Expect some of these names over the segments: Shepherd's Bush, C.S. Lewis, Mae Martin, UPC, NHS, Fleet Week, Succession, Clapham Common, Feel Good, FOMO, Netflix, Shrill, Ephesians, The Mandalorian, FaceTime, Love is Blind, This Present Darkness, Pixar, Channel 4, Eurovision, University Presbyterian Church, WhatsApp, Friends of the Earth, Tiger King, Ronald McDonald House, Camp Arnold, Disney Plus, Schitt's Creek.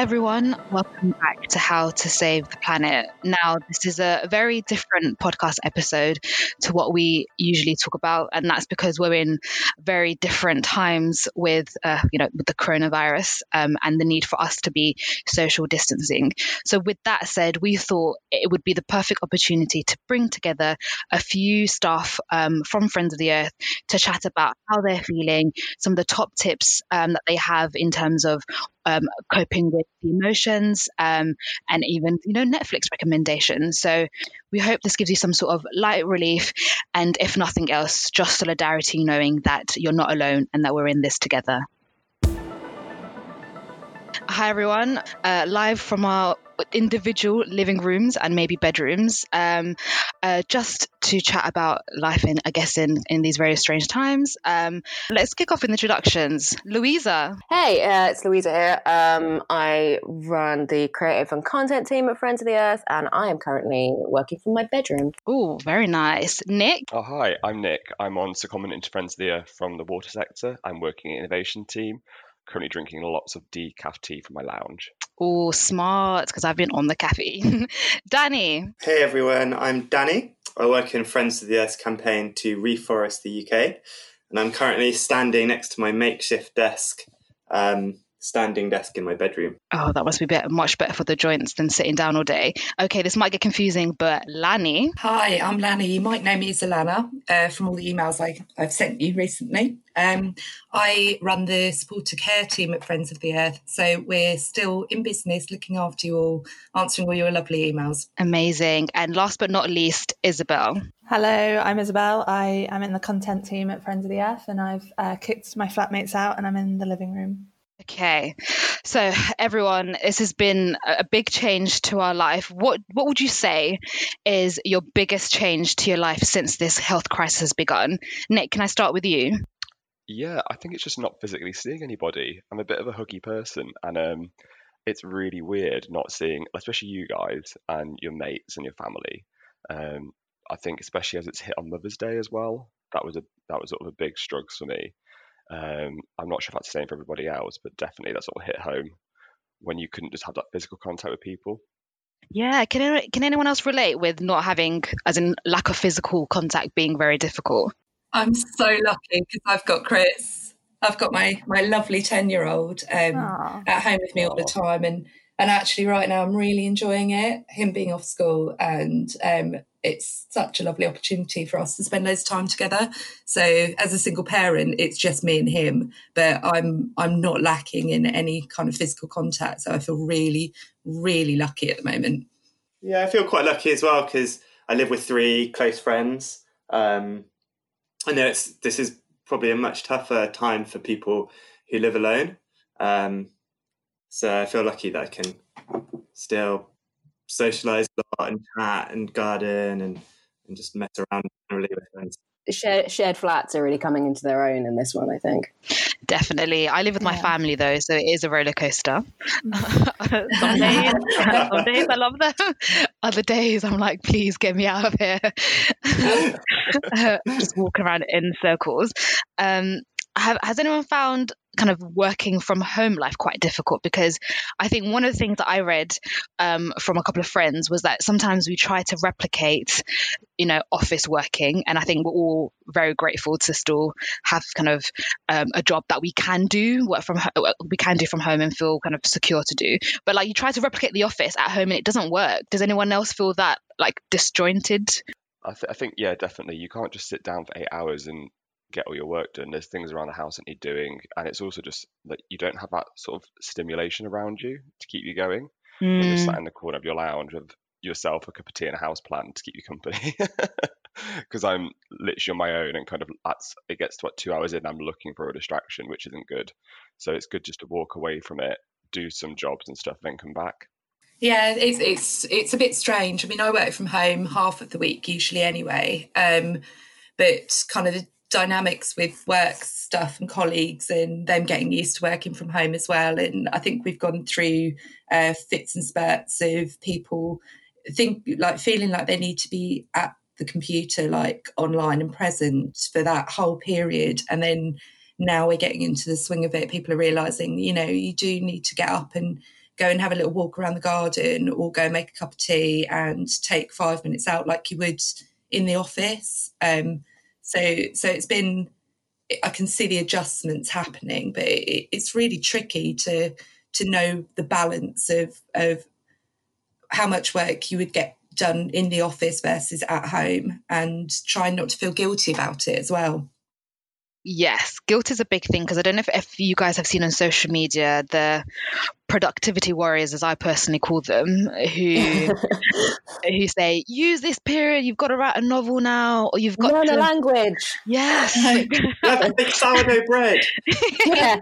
Hi everyone, welcome back to How to Save the Planet. Now, this is a very different podcast episode to what we usually talk about, and that's because we're in very different times with the coronavirus and the need for us to be social distancing. So with that said, we thought it would be the perfect opportunity to bring together a few staff from Friends of the Earth to chat about how they're feeling, some of the top tips that they have in terms of coping with the emotions and even, Netflix recommendations. So we hope this gives you some sort of light relief and, if nothing else, just solidarity, knowing that you're not alone and that we're in this together. Hi, everyone. Live from our individual living rooms and maybe bedrooms, just to chat about life in these very strange times. Let's kick off with introductions. Louisa. Hey, it's Louisa here. I run the creative and content team at Friends of the Earth, and I am currently working from my bedroom. Oh, very nice. Nick. Oh, hi, I'm Nick. I'm on secondment into Friends of the Earth from the water sector. I'm working in innovation team. Currently drinking lots of decaf tea from my lounge. Oh, smart, because I've been on the caffeine. Danny. Hey, everyone. I'm Danny. I work in Friends of the Earth campaign to reforest the UK. And I'm currently standing next to my makeshift desk, standing desk in my bedroom. Oh, that must be much better for the joints than sitting down all day. Okay, this might get confusing, but Lanny. Hi, I'm Lanny. You might know me as Alana from all the emails I've sent you recently. I run the supporter care team at Friends of the Earth, so we're still in business, looking after you all, answering all your lovely emails. Amazing. And last but not least, Isabel. Hello, I'm Isabel. I am in the content team at Friends of the Earth, and I've kicked my flatmates out and I'm in the living room. Okay, so everyone, this has been a big change to our life. What would you say is your biggest change to your life since this health crisis has begun? Nick, can I start with you? Yeah, I think it's just not physically seeing anybody. I'm a bit of a huggy person, and it's really weird not seeing, especially you guys and your mates and your family. I think especially as it's hit on Mother's Day as well, that was sort of a big struggle for me. I'm not sure if that's the same for everybody else, but definitely that sort of hit home when you couldn't just have that physical contact with people. Yeah, can anyone else relate with not having, as in lack of physical contact being very difficult? I'm so lucky because I've got Chris. I've got my lovely 10-year-old at home with me all the time, and actually right now I'm really enjoying it, him being off school, and it's such a lovely opportunity for us to spend loads of time together. So as a single parent, it's just me and him, but I'm not lacking in any kind of physical contact. So I feel really, really lucky at the moment. Yeah, I feel quite lucky as well because I live with three close friends. I know this is probably a much tougher time for people who live alone. So I feel lucky that I can still socialise a lot and chat and garden and just mess around generally with friends. Shared flats are really coming into their own in this one, I think. Definitely. I live with my family though, so it is a roller coaster. Some days I love them. Other days I'm like, please get me out of here. Just walking around in circles. Has anyone found kind of working from home life quite difficult? Because I think one of the things that I read from a couple of friends was that sometimes we try to replicate, office working. And I think we're all very grateful to still have kind of a job that we can do from home and feel kind of secure to do. But like you try to replicate the office at home and it doesn't work. Does anyone else feel that like disjointed? I think, yeah, definitely. You can't just sit down for 8 hours and get all your work done. There's things around the house that need doing, and it's also just that you don't have that sort of stimulation around you to keep you going. You're just sat in the corner of your lounge with yourself a cup of tea and a houseplant to keep you company, because I'm literally on my own, and kind of it gets to 2 hours in, I'm looking for a distraction, which isn't good. So it's good just to walk away from it, do some jobs and stuff, then come back. Yeah, it's a bit strange. I mean, I work from home half of the week usually anyway, but kind of dynamics with work stuff and colleagues and them getting used to working from home as well. And I think we've gone through fits and spurts of people feeling like they need to be at the computer, like online and present for that whole period. And then now we're getting into the swing of it. People are realising, you do need to get up and go and have a little walk around the garden or go make a cup of tea and take 5 minutes out like you would in the office. So it's been, I can see the adjustments happening, but it's really tricky to know the balance of how much work you would get done in the office versus at home, and try not to feel guilty about it as well. Yes, guilt is a big thing, because I don't know if you guys have seen on social media the productivity warriors, as I personally call them, who say, use this period, you've got to write a novel now, or you've got learn a language. Yes. Have a big sourdough bread. Yeah.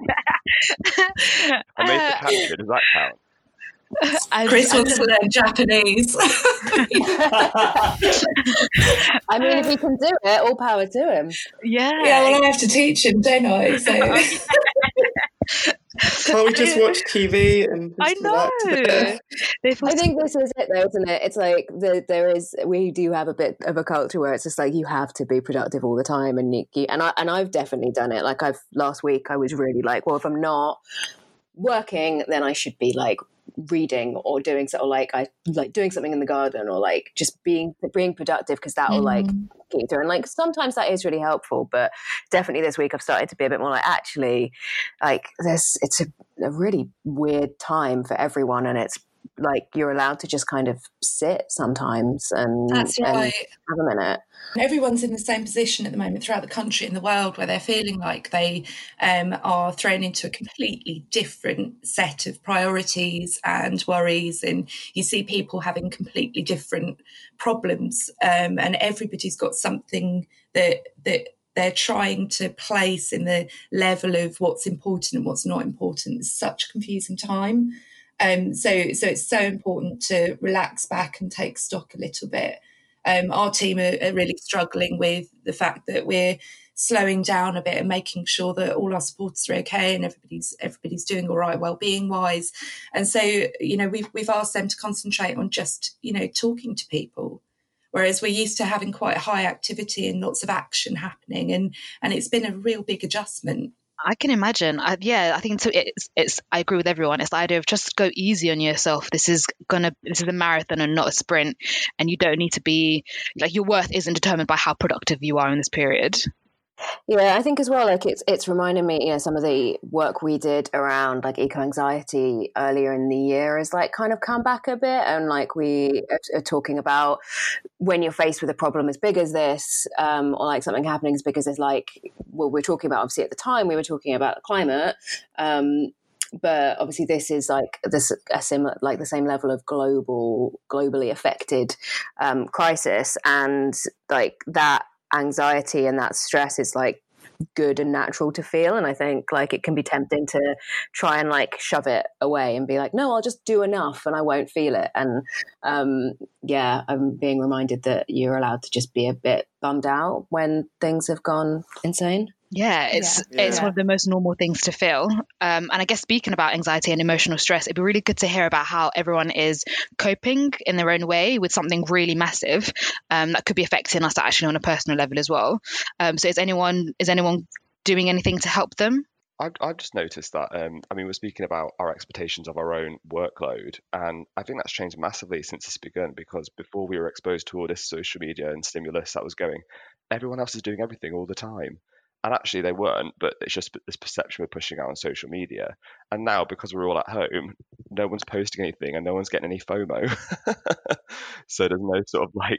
I made the capture, does that count? Chris wants to learn Japanese. I mean, if he can do it, all power to him. Yeah, well, I have to teach him, don't I? So. Well, we just watch TV and I know. I think this is it, though, isn't it? It's like we do have a bit of a culture where it's just like you have to be productive all the time, and I've definitely done it. Like last week, I was really like, well, if I'm not working, then I should be like reading or doing so, or like I like doing something in the garden, or like just being productive, because that will like get you through. And like sometimes that is really helpful, but definitely this week I've started to be a bit more like, actually, like it's a really weird time for everyone, and it's like you're allowed to just kind of sit sometimes and, that's right. And have a minute. Everyone's in the same position at the moment throughout the country and the world, where they're feeling like they are thrown into a completely different set of priorities and worries, and you see people having completely different problems, and everybody's got something that they're trying to place in the level of what's important and what's not important. It's such a confusing time. So it's so important to relax back and take stock a little bit. Our team are really struggling with the fact that we're slowing down a bit and making sure that all our supporters are okay and everybody's doing all right, well-being wise. And so, you know, we've asked them to concentrate on just, you know, talking to people, whereas we're used to having quite high activity and lots of action happening, and it's been a real big adjustment. I can imagine. I think so. It's. I agree with everyone. It's the idea of just go easy on yourself. This is a marathon and not a sprint, and you don't need to be like, your worth isn't determined by how productive you are in this period. Yeah, I think as well, like it's reminding me, you know, some of the work we did around like eco-anxiety earlier in the year is like kind of come back a bit, and like we are talking about when you're faced with a problem as big as this, or like something happening as big as this, like what we're talking about, obviously at the time we were talking about climate, but obviously this is like the same level of globally affected crisis, and like that anxiety and that stress is like good and natural to feel. And I think like it can be tempting to try and like shove it away and be like, no, I'll just do enough and I won't feel it. And I'm being reminded that you're allowed to just be a bit bummed out when things have gone insane. It's one of the most normal things to feel. And I guess speaking about anxiety and emotional stress, it'd be really good to hear about how everyone is coping in their own way with something really massive that could be affecting us actually on a personal level as well. So is anyone doing anything to help them? I've just noticed that, we're speaking about our expectations of our own workload, and I think that's changed massively since it's begun, because before we were exposed to all this social media and stimulus that was going, everyone else is doing everything all the time. And actually they weren't, but it's just this perception we're pushing out on social media. And now, because we're all at home, no one's posting anything and no one's getting any FOMO. So there's no sort of like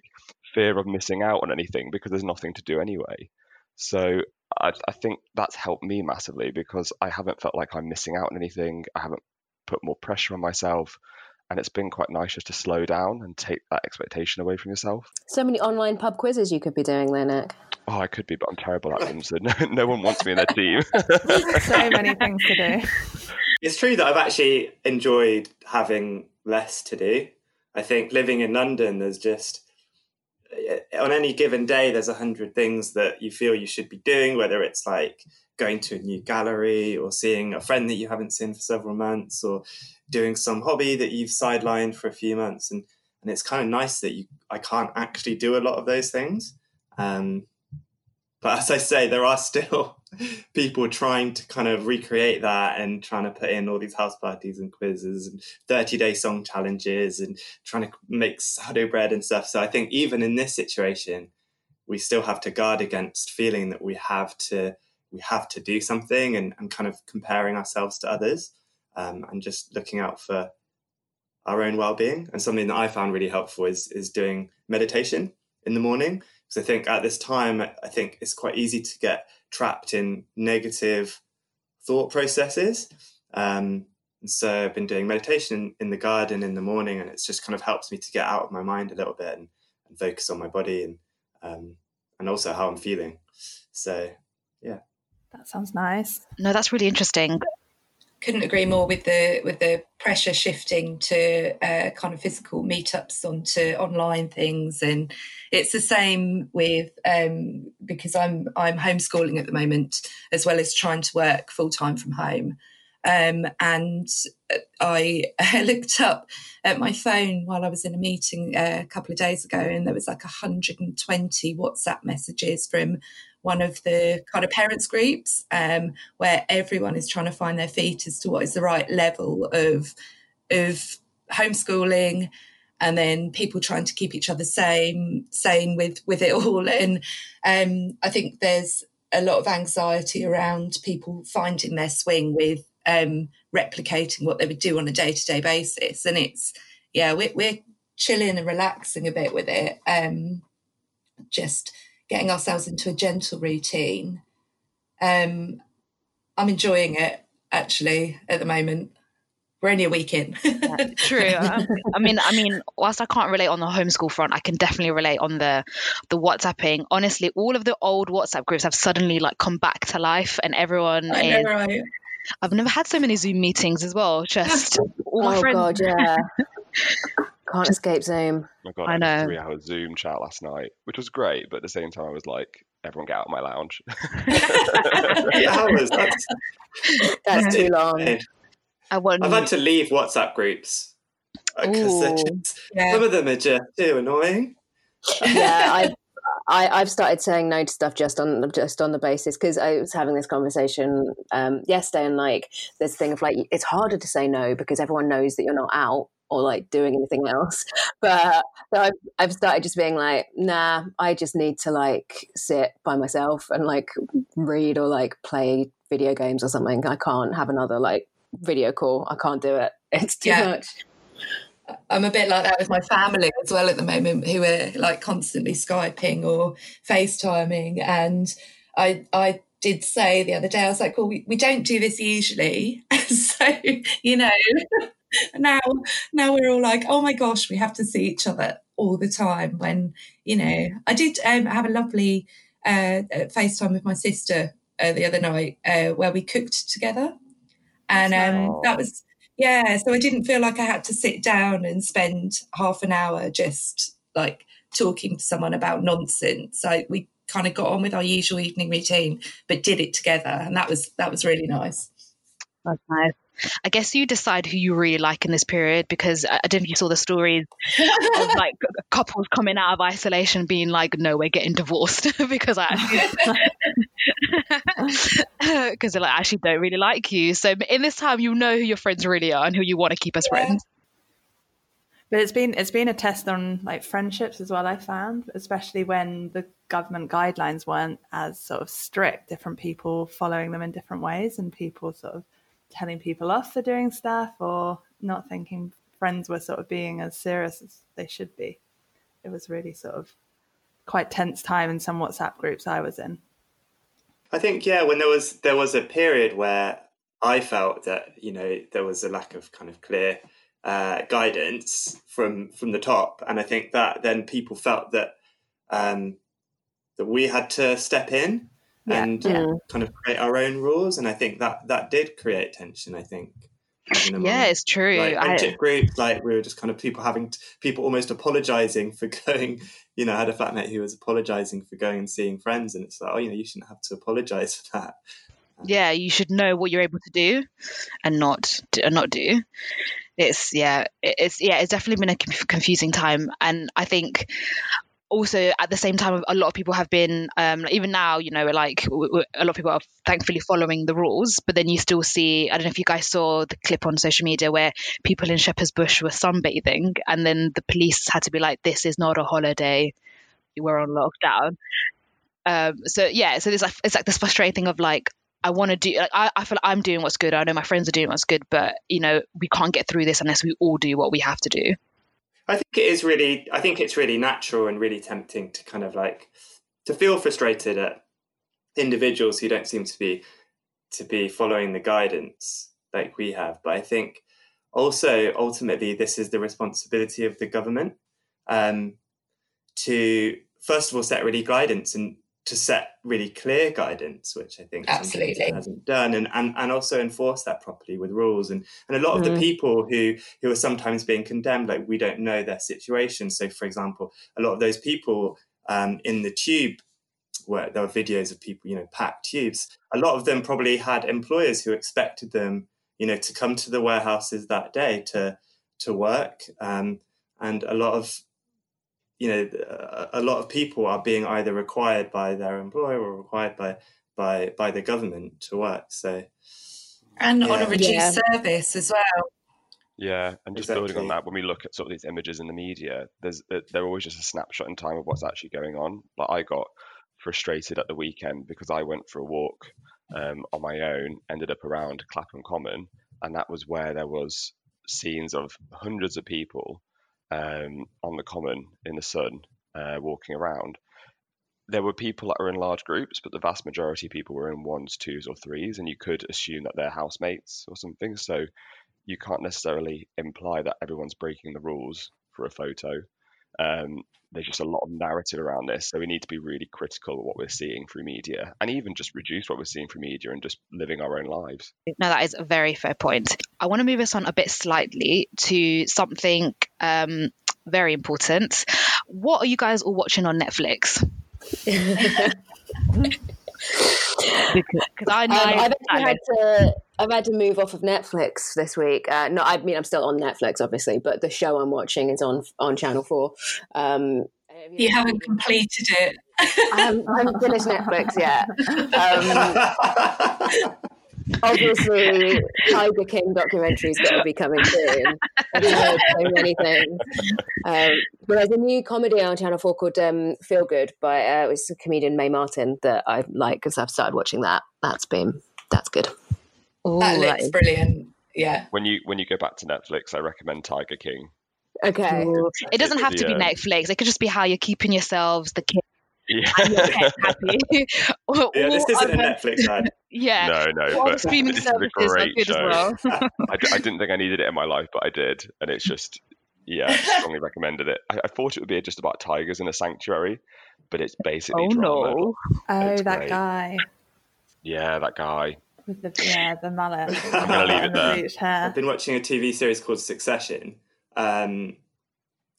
fear of missing out on anything, because there's nothing to do anyway. So I think that's helped me massively, because I haven't felt like I'm missing out on anything. I haven't put more pressure on myself. And it's been quite nice just to slow down and take that expectation away from yourself. So many online pub quizzes you could be doing there, Nick. Oh, I could be, but I'm terrible at them, so no one wants me in their team. So many things to do. It's true that I've actually enjoyed having less to do. I think living in London, there's just, on any given day, there's 100 things that you feel you should be doing, whether it's like going to a new gallery or seeing a friend that you haven't seen for several months, or doing some hobby that you've sidelined for a few months. And it's kind of nice that I can't actually do a lot of those things. But as I say, there are still people trying to kind of recreate that and trying to put in all these house parties and quizzes and 30-day song challenges and trying to make sourdough bread and stuff. So I think even in this situation, we still have to guard against feeling that we have to do something and kind of comparing ourselves to others, and just looking out for our own well-being. And something that I found really helpful is doing meditation in the morning. Because I think at this time, I think it's quite easy to get trapped in negative thought processes. And so I've been doing meditation in the garden in the morning, and it's just kind of helps me to get out of my mind a little bit and focus on my body and also how I'm feeling. So, yeah. That sounds nice. No, that's really interesting. Couldn't agree more with the pressure shifting to kind of physical meetups onto online things. And it's the same with because I'm homeschooling at the moment, as well as trying to work full time from home. And I looked up at my phone while I was in a meeting a couple of days ago, and there was like 120 WhatsApp messages from one of the kind of parents groups where everyone is trying to find their feet as to what is the right level of homeschooling, and then people trying to keep each other sane with it all. And I think there's a lot of anxiety around people finding their swing with replicating what they would do on a day-to-day basis. And it's, yeah, we're chilling and relaxing a bit with it, just getting ourselves into a gentle routine. I'm enjoying it, actually, at the moment. We're only a week in. Yeah, true. I mean, whilst I can't relate on the homeschool front, I can definitely relate on the WhatsApping. Honestly, all of the old WhatsApp groups have suddenly like come back to life, and everyone is... Right. I've never had so many Zoom meetings as well. Just all my friends. God, yeah. Can't escape Zoom. Oh God, I know. I had a 3-hour Zoom chat last night, which was great, but at the same time I was like, everyone get out of my lounge. 3 hours. That's too long. I've had to leave WhatsApp groups because some of them are just too annoying. Yeah, I've started saying no to stuff just on the basis, because I was having this conversation yesterday, and like this thing of like it's harder to say no because everyone knows that you're not out or like doing anything else. But so I've started just being like, nah, I just need to like sit by myself and like read or like play video games or something. I can't have another like video call. I can't do it. It's too much. I'm a bit like that with my family as well at the moment, who are like constantly Skyping or FaceTiming. And I did say the other day, I was like, well, we don't do this usually. So, you know, now we're all like, oh my gosh, we have to see each other all the time. When, you know, I did have a lovely FaceTime with my sister the other night where we cooked together. And that was... Yeah, so I didn't feel like I had to sit down and spend half an hour just like talking to someone about nonsense. Like we kind of got on with our usual evening routine, but did it together, and that was really nice. That's nice. I guess you decide who you really like in this period, because I don't know if you saw the stories of like couples coming out of isolation being like, no, we're getting divorced because because they like, actually don't really like you. So in this time, you know who your friends really are and who you want to keep as friends. But it's been a test on like friendships as well, I found, especially when the government guidelines weren't as sort of strict, different people following them in different ways, and people sort of telling people off for doing stuff or not thinking friends were sort of being as serious as they should be. It was really sort of quite tense time in some WhatsApp groups I was in. I think, yeah, when there was a period where I felt that, you know, there was a lack of kind of clear guidance from the top. And I think that then people felt that that we had to step in kind of create our own rules. And I think that did create tension, I think. Yeah, it's true. Like friendship groups, like we were just kind of people almost apologising for going, you know, I had a flatmate who was apologising for going and seeing friends, and it's like, oh, you know, you shouldn't have to apologise for that. Yeah, you should know what you're able to do and not do. It's definitely been a confusing time. And I think also at the same time, a lot of people have been, even now, you know, like a lot of people are thankfully following the rules, but then you still see, I don't know if you guys saw the clip on social media where people in Shepherd's Bush were sunbathing, and then the police had to be like, this is not a holiday, we're on lockdown. So there's, it's like this frustrating thing of like, I want to do, like, I feel like I'm doing what's good. I know my friends are doing what's good, but, you know, we can't get through this unless we all do what we have to do. I think it's really natural and really tempting to kind of like, to feel frustrated at individuals who don't seem to be following the guidance like we have. But I think also ultimately this is the responsibility of the government to, first of all, set really guidance and to set really clear guidance, which I think absolutely hasn't done, and also enforce that properly with rules. And a lot of the people who are sometimes being condemned, like, we don't know their situation. So, for example, a lot of those people in the tube, where there were videos of people, you know, packed tubes, a lot of them probably had employers who expected them, you know, to come to the warehouses that day to work. And a lot of, you know, a lot of people are being either required by their employer or required by the government to work. So, and on a reduced service as well. Yeah, and just building on that, when we look at sort of these images in the media, they're always just a snapshot in time of what's actually going on. Like, I got frustrated at the weekend because I went for a walk on my own, ended up around Clapham Common, and that was where there was scenes of hundreds of people on the common in the sun, walking around. There were people that were in large groups, but the vast majority of people were in ones, twos or threes, and you could assume that they're housemates or something. So you can't necessarily imply that everyone's breaking the rules for a photo. There's just a lot of narrative around this, so we need to be really critical of what we're seeing through media, and even just reduce what we're seeing through media and just living our own lives. No, that is a very fair point. I want to move us on a bit slightly to something very important. What are you guys all watching on Netflix? Because I know I've had to move off of Netflix this week. No, I mean, I'm still on Netflix, obviously, but the show I'm watching is on Channel 4. You haven't completed it. I haven't finished Netflix yet. Obviously, Tiger King documentary is going to be coming soon. I've heard so many things. But there's a new comedy on Channel 4 called Feel Good by it's comedian Mae Martin that I like because I've started watching that. That's good. Ooh, that looks brilliant. Yeah. When you go back to Netflix, I recommend Tiger King. Okay. Ooh. It doesn't have to be Netflix. It could just be how you're keeping yourselves, the kids. Yeah. And your pet happy. This isn't a Netflix ad. Yeah. No, but streaming services is a great show. Well. I didn't think I needed it in my life, but I did. And it's just, I strongly recommended it. I thought it would be just about tigers in a sanctuary, but it's basically drama. No. Oh, that great guy. Yeah, that guy. With the mullet. I'm going to leave it there. I've been watching a TV series called Succession,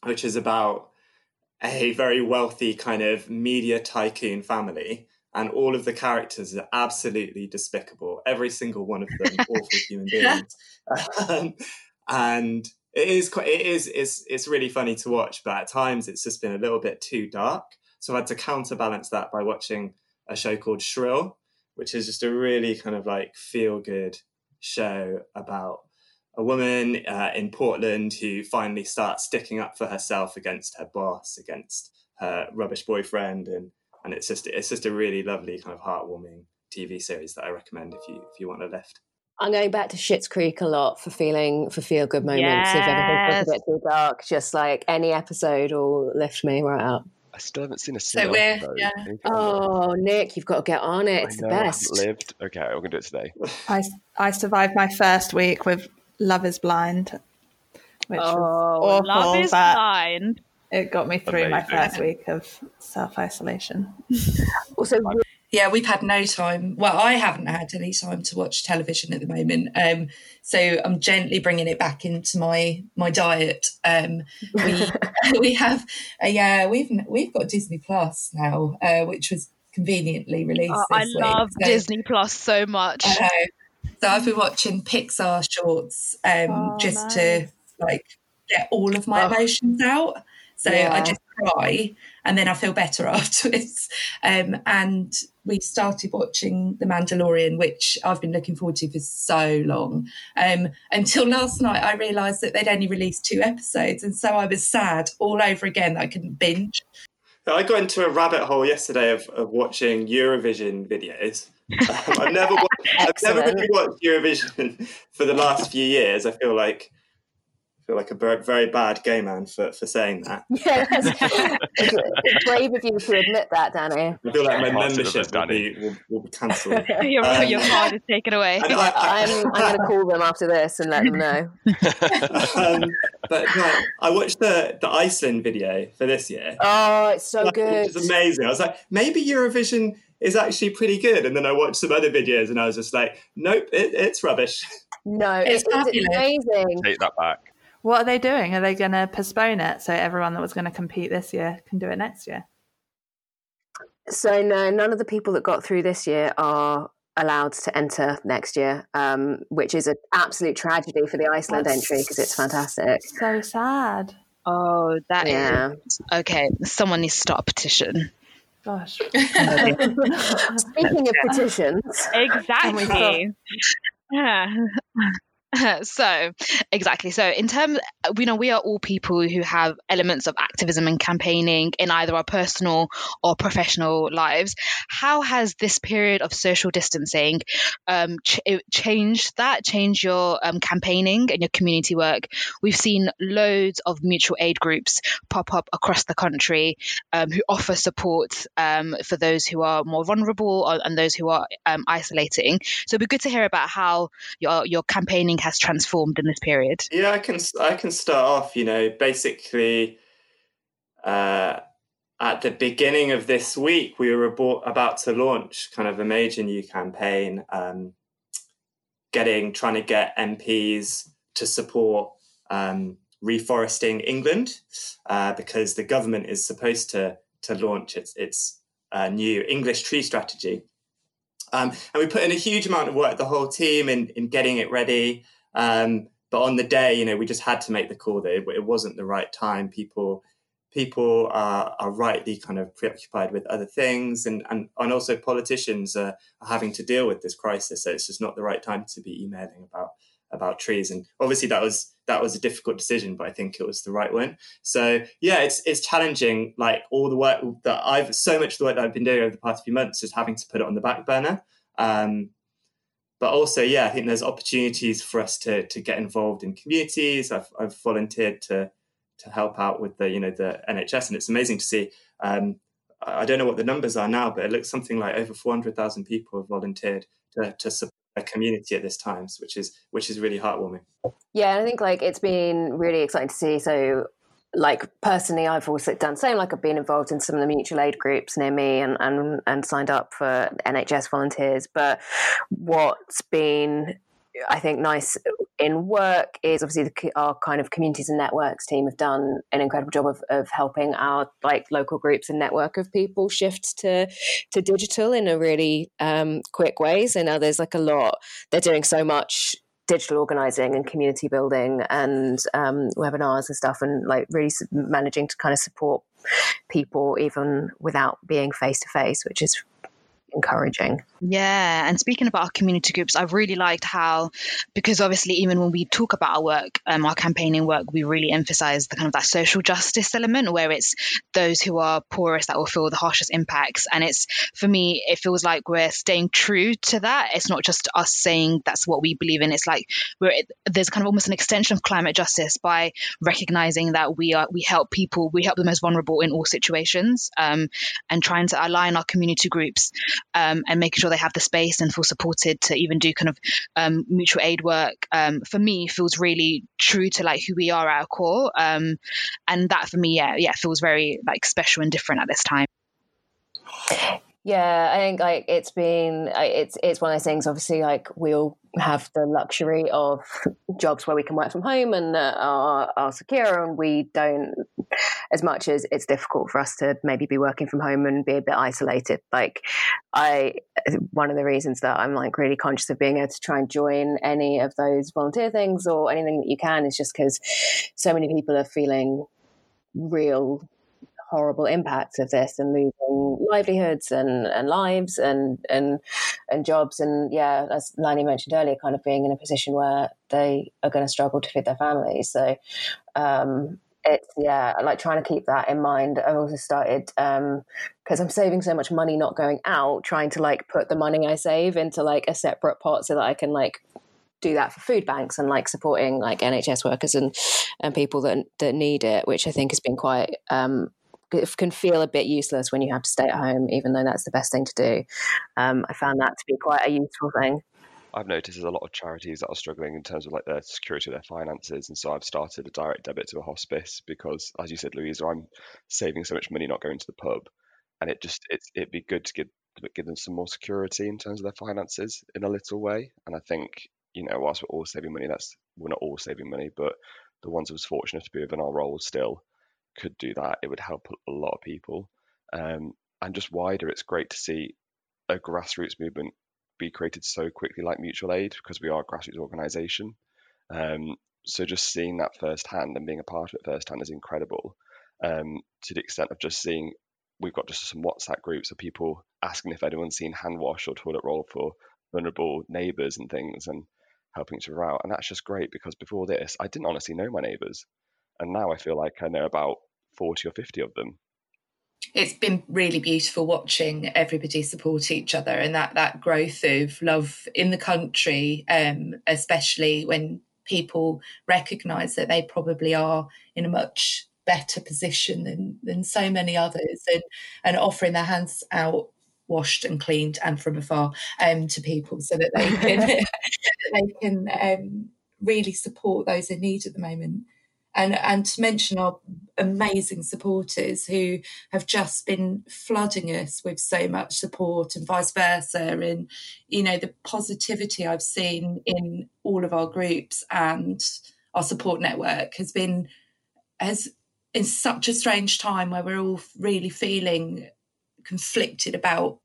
which is about a very wealthy kind of media tycoon family, and all of the characters are absolutely despicable. Every single one of them, awful human beings. And it's really funny to watch, but at times it's just been a little bit too dark. So I had to counterbalance that by watching a show called Shrill, which is just a really kind of like feel-good show about a woman in Portland who finally starts sticking up for herself against her boss, against her rubbish boyfriend, and it's just a really lovely kind of heartwarming TV series that I recommend if you want a lift. I'm going back to Schitt's Creek a lot for feel good moments. Yes. If everything's a bit too dark, just like any episode will lift me right up. I still haven't seen a single episode. Yeah. Oh, Nick, you've got to get on it. It's the best. Okay, we're gonna do it today. I survived my first week with Love is Blind, which was awful. Love is Blind. It got me through my first week of self-isolation. Also, we've had no time. Well, I haven't had any time to watch television at the moment. So I'm gently bringing it back into my diet. We have we've got Disney Plus now, which was conveniently released. I love Disney Plus so much. I know. So I've been watching Pixar shorts just to like get all of my emotions out. So I just cry and then I feel better afterwards. And we started watching The Mandalorian, which I've been looking forward to for so long. Until last night, I realised that they'd only released 2 episodes. And so I was sad all over again that I couldn't binge. I got into a rabbit hole yesterday of watching Eurovision videos. I've never really watched Eurovision for the last few years. I feel like a very bad gay man for saying that. Yeah, it's brave of you to admit that, Danny. I feel like my membership will be cancelled. Your card is taken away. I'm going to call them after this and let them know. I watched the Iceland video for this year. Oh, it's so good. It's amazing. I was like, maybe Eurovision is actually pretty good. And then I watched some other videos and I was just like, nope, it's rubbish. No, it's amazing. Take that back. What are they doing? Are they going to postpone it so everyone that was going to compete this year can do it next year? So no, none of the people that got through this year are allowed to enter next year, which is an absolute tragedy for the Iceland entry because it's fantastic. So sad. Oh, that is... Okay, someone needs to start a petition. Gosh. Speaking of petitions... Exactly. Yeah. So in terms, you know, we are all people who have elements of activism and campaigning in either our personal or professional lives. How has this period of social distancing changed your campaigning and your community work? We've seen loads of mutual aid groups pop up across the country who offer support for those who are more vulnerable and those who are isolating. So it'd be good to hear about how your campaigning has transformed in this period. Yeah, I can start off, you know, basically at the beginning of this week, we were about to launch kind of a major new campaign, trying to get MPs to support reforesting England because the government is supposed to launch its new English tree strategy. And we put in a huge amount of work, the whole team, in getting it ready. But on the day, you know, we just had to make the call that it wasn't the right time. People are rightly kind of preoccupied with other things. And also politicians are having to deal with this crisis. So it's just not the right time to be emailing about trees. And obviously that was a difficult decision, but I think it was the right one. So yeah, it's challenging. Like so much of the work that I've been doing over the past few months is having to put it on the back burner. But also, yeah, I think there's opportunities for us to get involved in communities. I've volunteered to help out with the NHS, and it's amazing to see. I don't know what the numbers are now, but it looks something like over 400,000 people have volunteered to support a community at this time, which is really heartwarming. Yeah, I think like it's been really exciting to see. So like personally, I've also done the same. Like I've been involved in some of the mutual aid groups near me and signed up for NHS volunteers. But what's been, I think, nice in work is obviously our kind of communities and networks team have done an incredible job of helping our like local groups and network of people shift to digital in a really quick way. So now there's like a lot, they're doing so much digital organising and community building and webinars and stuff, and like really managing to kind of support people even without being face to face, which is encouraging. Yeah, and speaking about our community groups, I've really liked how, because obviously even when we talk about our work, our campaigning work, we really emphasize the kind of that social justice element where it's those who are poorest that will feel the harshest impacts. And it's, for me, it feels like we're staying true to that. It's not just us saying that's what we believe in. It's like there's kind of almost an extension of climate justice by recognizing that we help the most vulnerable in all situations, and trying to align our community groups and making sure they have the space and feel supported to even do kind of mutual aid work, for me feels really true to like who we are at our core, and that for me feels very like special and different at this time. Yeah, I think like it's been, it's one of those things. Obviously, like we all have the luxury of jobs where we can work from home and are secure, and we don't, as much as it's difficult for us to maybe be working from home and be a bit isolated. Like one of the reasons that I'm like really conscious of being able to try and join any of those volunteer things or anything that you can is just because so many people are feeling real horrible impacts of this and losing livelihoods and lives and jobs. And yeah, as Lani mentioned earlier, kind of being in a position where they are going to struggle to feed their families. So it's, yeah, I like trying to keep that in mind. I also started, because I'm saving so much money not going out, trying to like put the money I save into like a separate pot so that I can like do that for food banks and like supporting like NHS workers and people that need it, which I think has been quite, it can feel a bit useless when you have to stay at home, even though that's the best thing to do. I found that to be quite a useful thing. I've noticed there's a lot of charities that are struggling in terms of like their security of their finances. And so I've started a direct debit to a hospice because, as you said, Louisa, I'm saving so much money not going to the pub. And it just, it'd be good to give them some more security in terms of their finances in a little way. And I think, you know, whilst we're all saving money, we're not all saving money, but the ones who was fortunate to be within our role still could do that. It would help a lot of people. And just wider, it's great to see a grassroots movement be created so quickly, like Mutual Aid, because we are a grassroots organisation. So just seeing that firsthand and being a part of it firsthand is incredible, to the extent of just seeing, we've got just some WhatsApp groups of people asking if anyone's seen hand wash or toilet roll for vulnerable neighbours and things and helping each other out. And that's just great, because before this, I didn't honestly know my neighbours. And now I feel like I know about 40 or 50 of them. It's been really beautiful watching everybody support each other and that growth of love in the country, especially when people recognise that they probably are in a much better position than so many others, and offering their hands out washed and cleaned and from afar to people so that they can, really support those in need at the moment. And to mention our amazing supporters who have just been flooding us with so much support and vice versa. And, you know, the positivity I've seen in all of our groups and our support network has been, in such a strange time where we're all really feeling conflicted about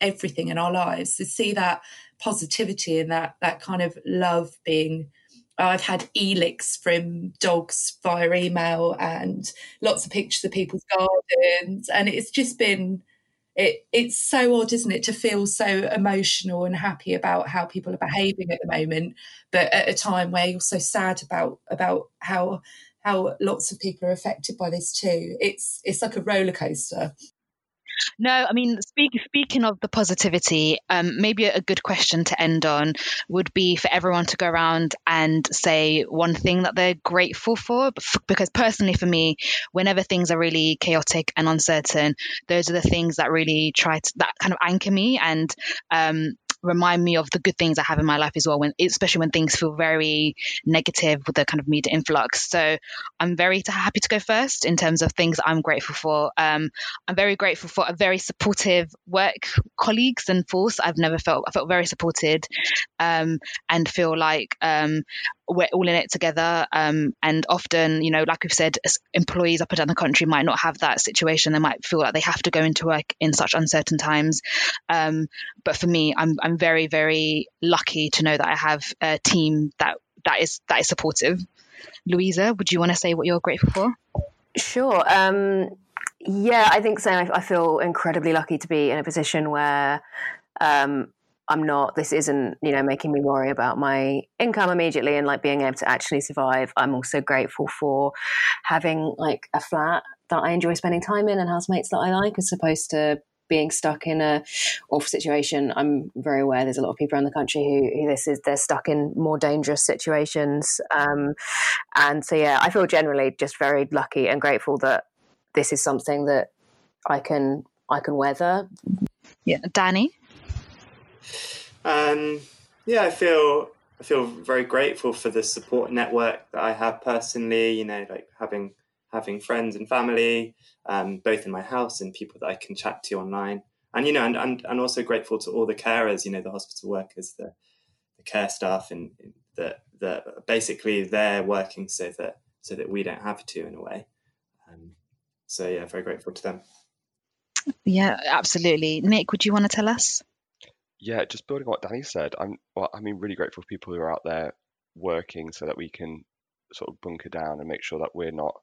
everything in our lives. To see that positivity and that kind of love being... I've had e-licks from dogs via email and lots of pictures of people's gardens. And it's just been, it's so odd, isn't it, to feel so emotional and happy about how people are behaving at the moment, but at a time where you're so sad about how lots of people are affected by this too. It's like a roller coaster. No, I mean, speaking of the positivity, maybe a good question to end on would be for everyone to go around and say one thing that they're grateful for, because personally for me, whenever things are really chaotic and uncertain, those are the things that really that kind of anchor me and remind me of the good things I have in my life as well, especially when things feel very negative with the kind of media influx. So I'm very happy to go first in terms of things I'm grateful for. I'm very grateful for a very supportive work colleagues and force. I felt very supported and feel like we're all in it together. And often, you know, like we've said, employees up and down the country might not have that situation. They might feel like they have to go into work in such uncertain times. But for me, I'm very, very lucky to know that I have a team that is supportive. Louisa, would you want to say what you're grateful for? Sure. Yeah, I think so. I feel incredibly lucky to be in a position where this isn't, you know, making me worry about my income immediately and like being able to actually survive. I'm also grateful for having like a flat that I enjoy spending time in and housemates that I like, as opposed to being stuck in a awful situation. I'm very aware there's a lot of people around the country who they're stuck in more dangerous situations. And so, yeah, I feel generally just very lucky and grateful that this is something that I can weather. Yeah. Danny? Yeah, I feel very grateful for the support network that I have personally, you know, like having friends and family, both in my house and people that I can chat to online. And, you know, and also grateful to all the carers, you know, the hospital workers, the care staff, and that basically they're working so that we don't have to, in a way. So yeah, very grateful to them. Yeah, absolutely. Nick, would you want to tell us? Yeah, just building on what Danny said, I mean, really grateful for people who are out there working so that we can sort of bunker down and make sure that we're not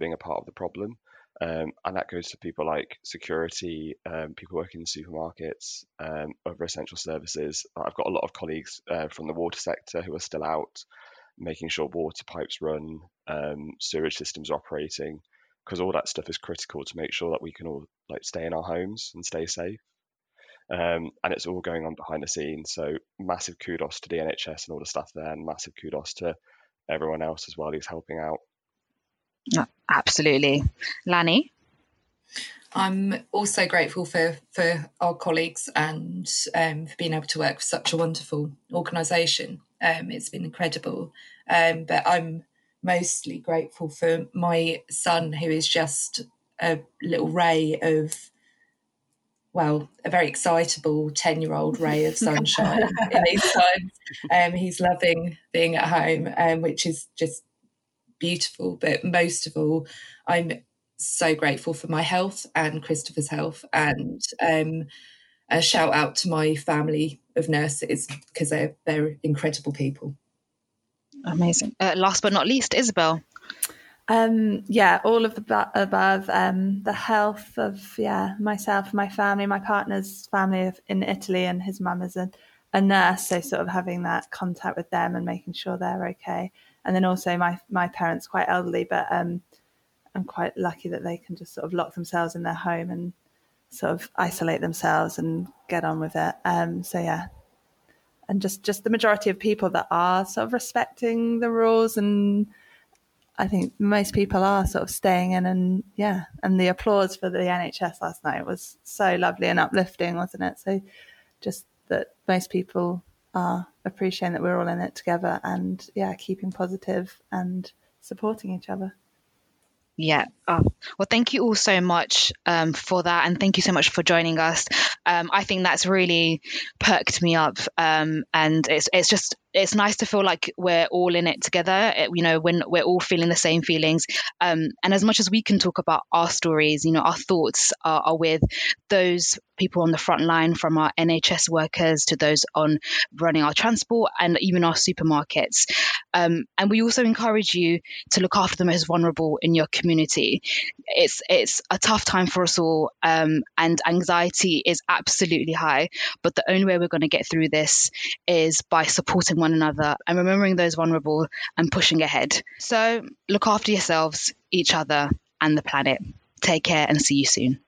being a part of the problem. And that goes to people like security, people working in supermarkets, other essential services. I've got a lot of colleagues from the water sector who are still out, making sure water pipes run, sewage systems are operating, because all that stuff is critical to make sure that we can all like stay in our homes and stay safe. And it's all going on behind the scenes. So massive kudos to the NHS and all the staff there, and massive kudos to everyone else as well who's helping out. Yeah, absolutely. Lanny? I'm also grateful for our colleagues and for being able to work for such a wonderful organisation. It's been incredible. But I'm mostly grateful for my son, who is just a little ray of, well, a very excitable 10-year-old ray of sunshine in these times. He's loving being at home, which is just beautiful. But most of all, I'm so grateful for my health and Christopher's health, and a shout out to my family of nurses, because they're incredible people. Amazing. Last but not least, Isabel. Yeah, all of the above. The health of myself, my family, my partner's family in Italy, and his mum is a nurse, so sort of having that contact with them and making sure they're okay. And then also my parents, quite elderly, but I'm quite lucky that they can just sort of lock themselves in their home and sort of isolate themselves and get on with it. So yeah. And just the majority of people that are sort of respecting the rules, and I think most people are sort of staying in, and the applause for the NHS last night was so lovely and uplifting, wasn't it? So just that most people are appreciating that we're all in it together, and keeping positive and supporting each other. Yeah. Well, thank you all so much for that, and thank you so much for joining us. I think that's really perked me up, and it's nice to feel like we're all in it together. When we're all feeling the same feelings, and as much as we can talk about our stories, our thoughts are with those people on the front line, from our NHS workers to those on running our transport and even our supermarkets. And we also encourage you to look after the most vulnerable in your community. It's a tough time for us all, and anxiety is absolutely high. But the only way we're going to get through this is by supporting one another and remembering those vulnerable and pushing ahead. So look after yourselves, each other, and the planet. Take care, and see you soon.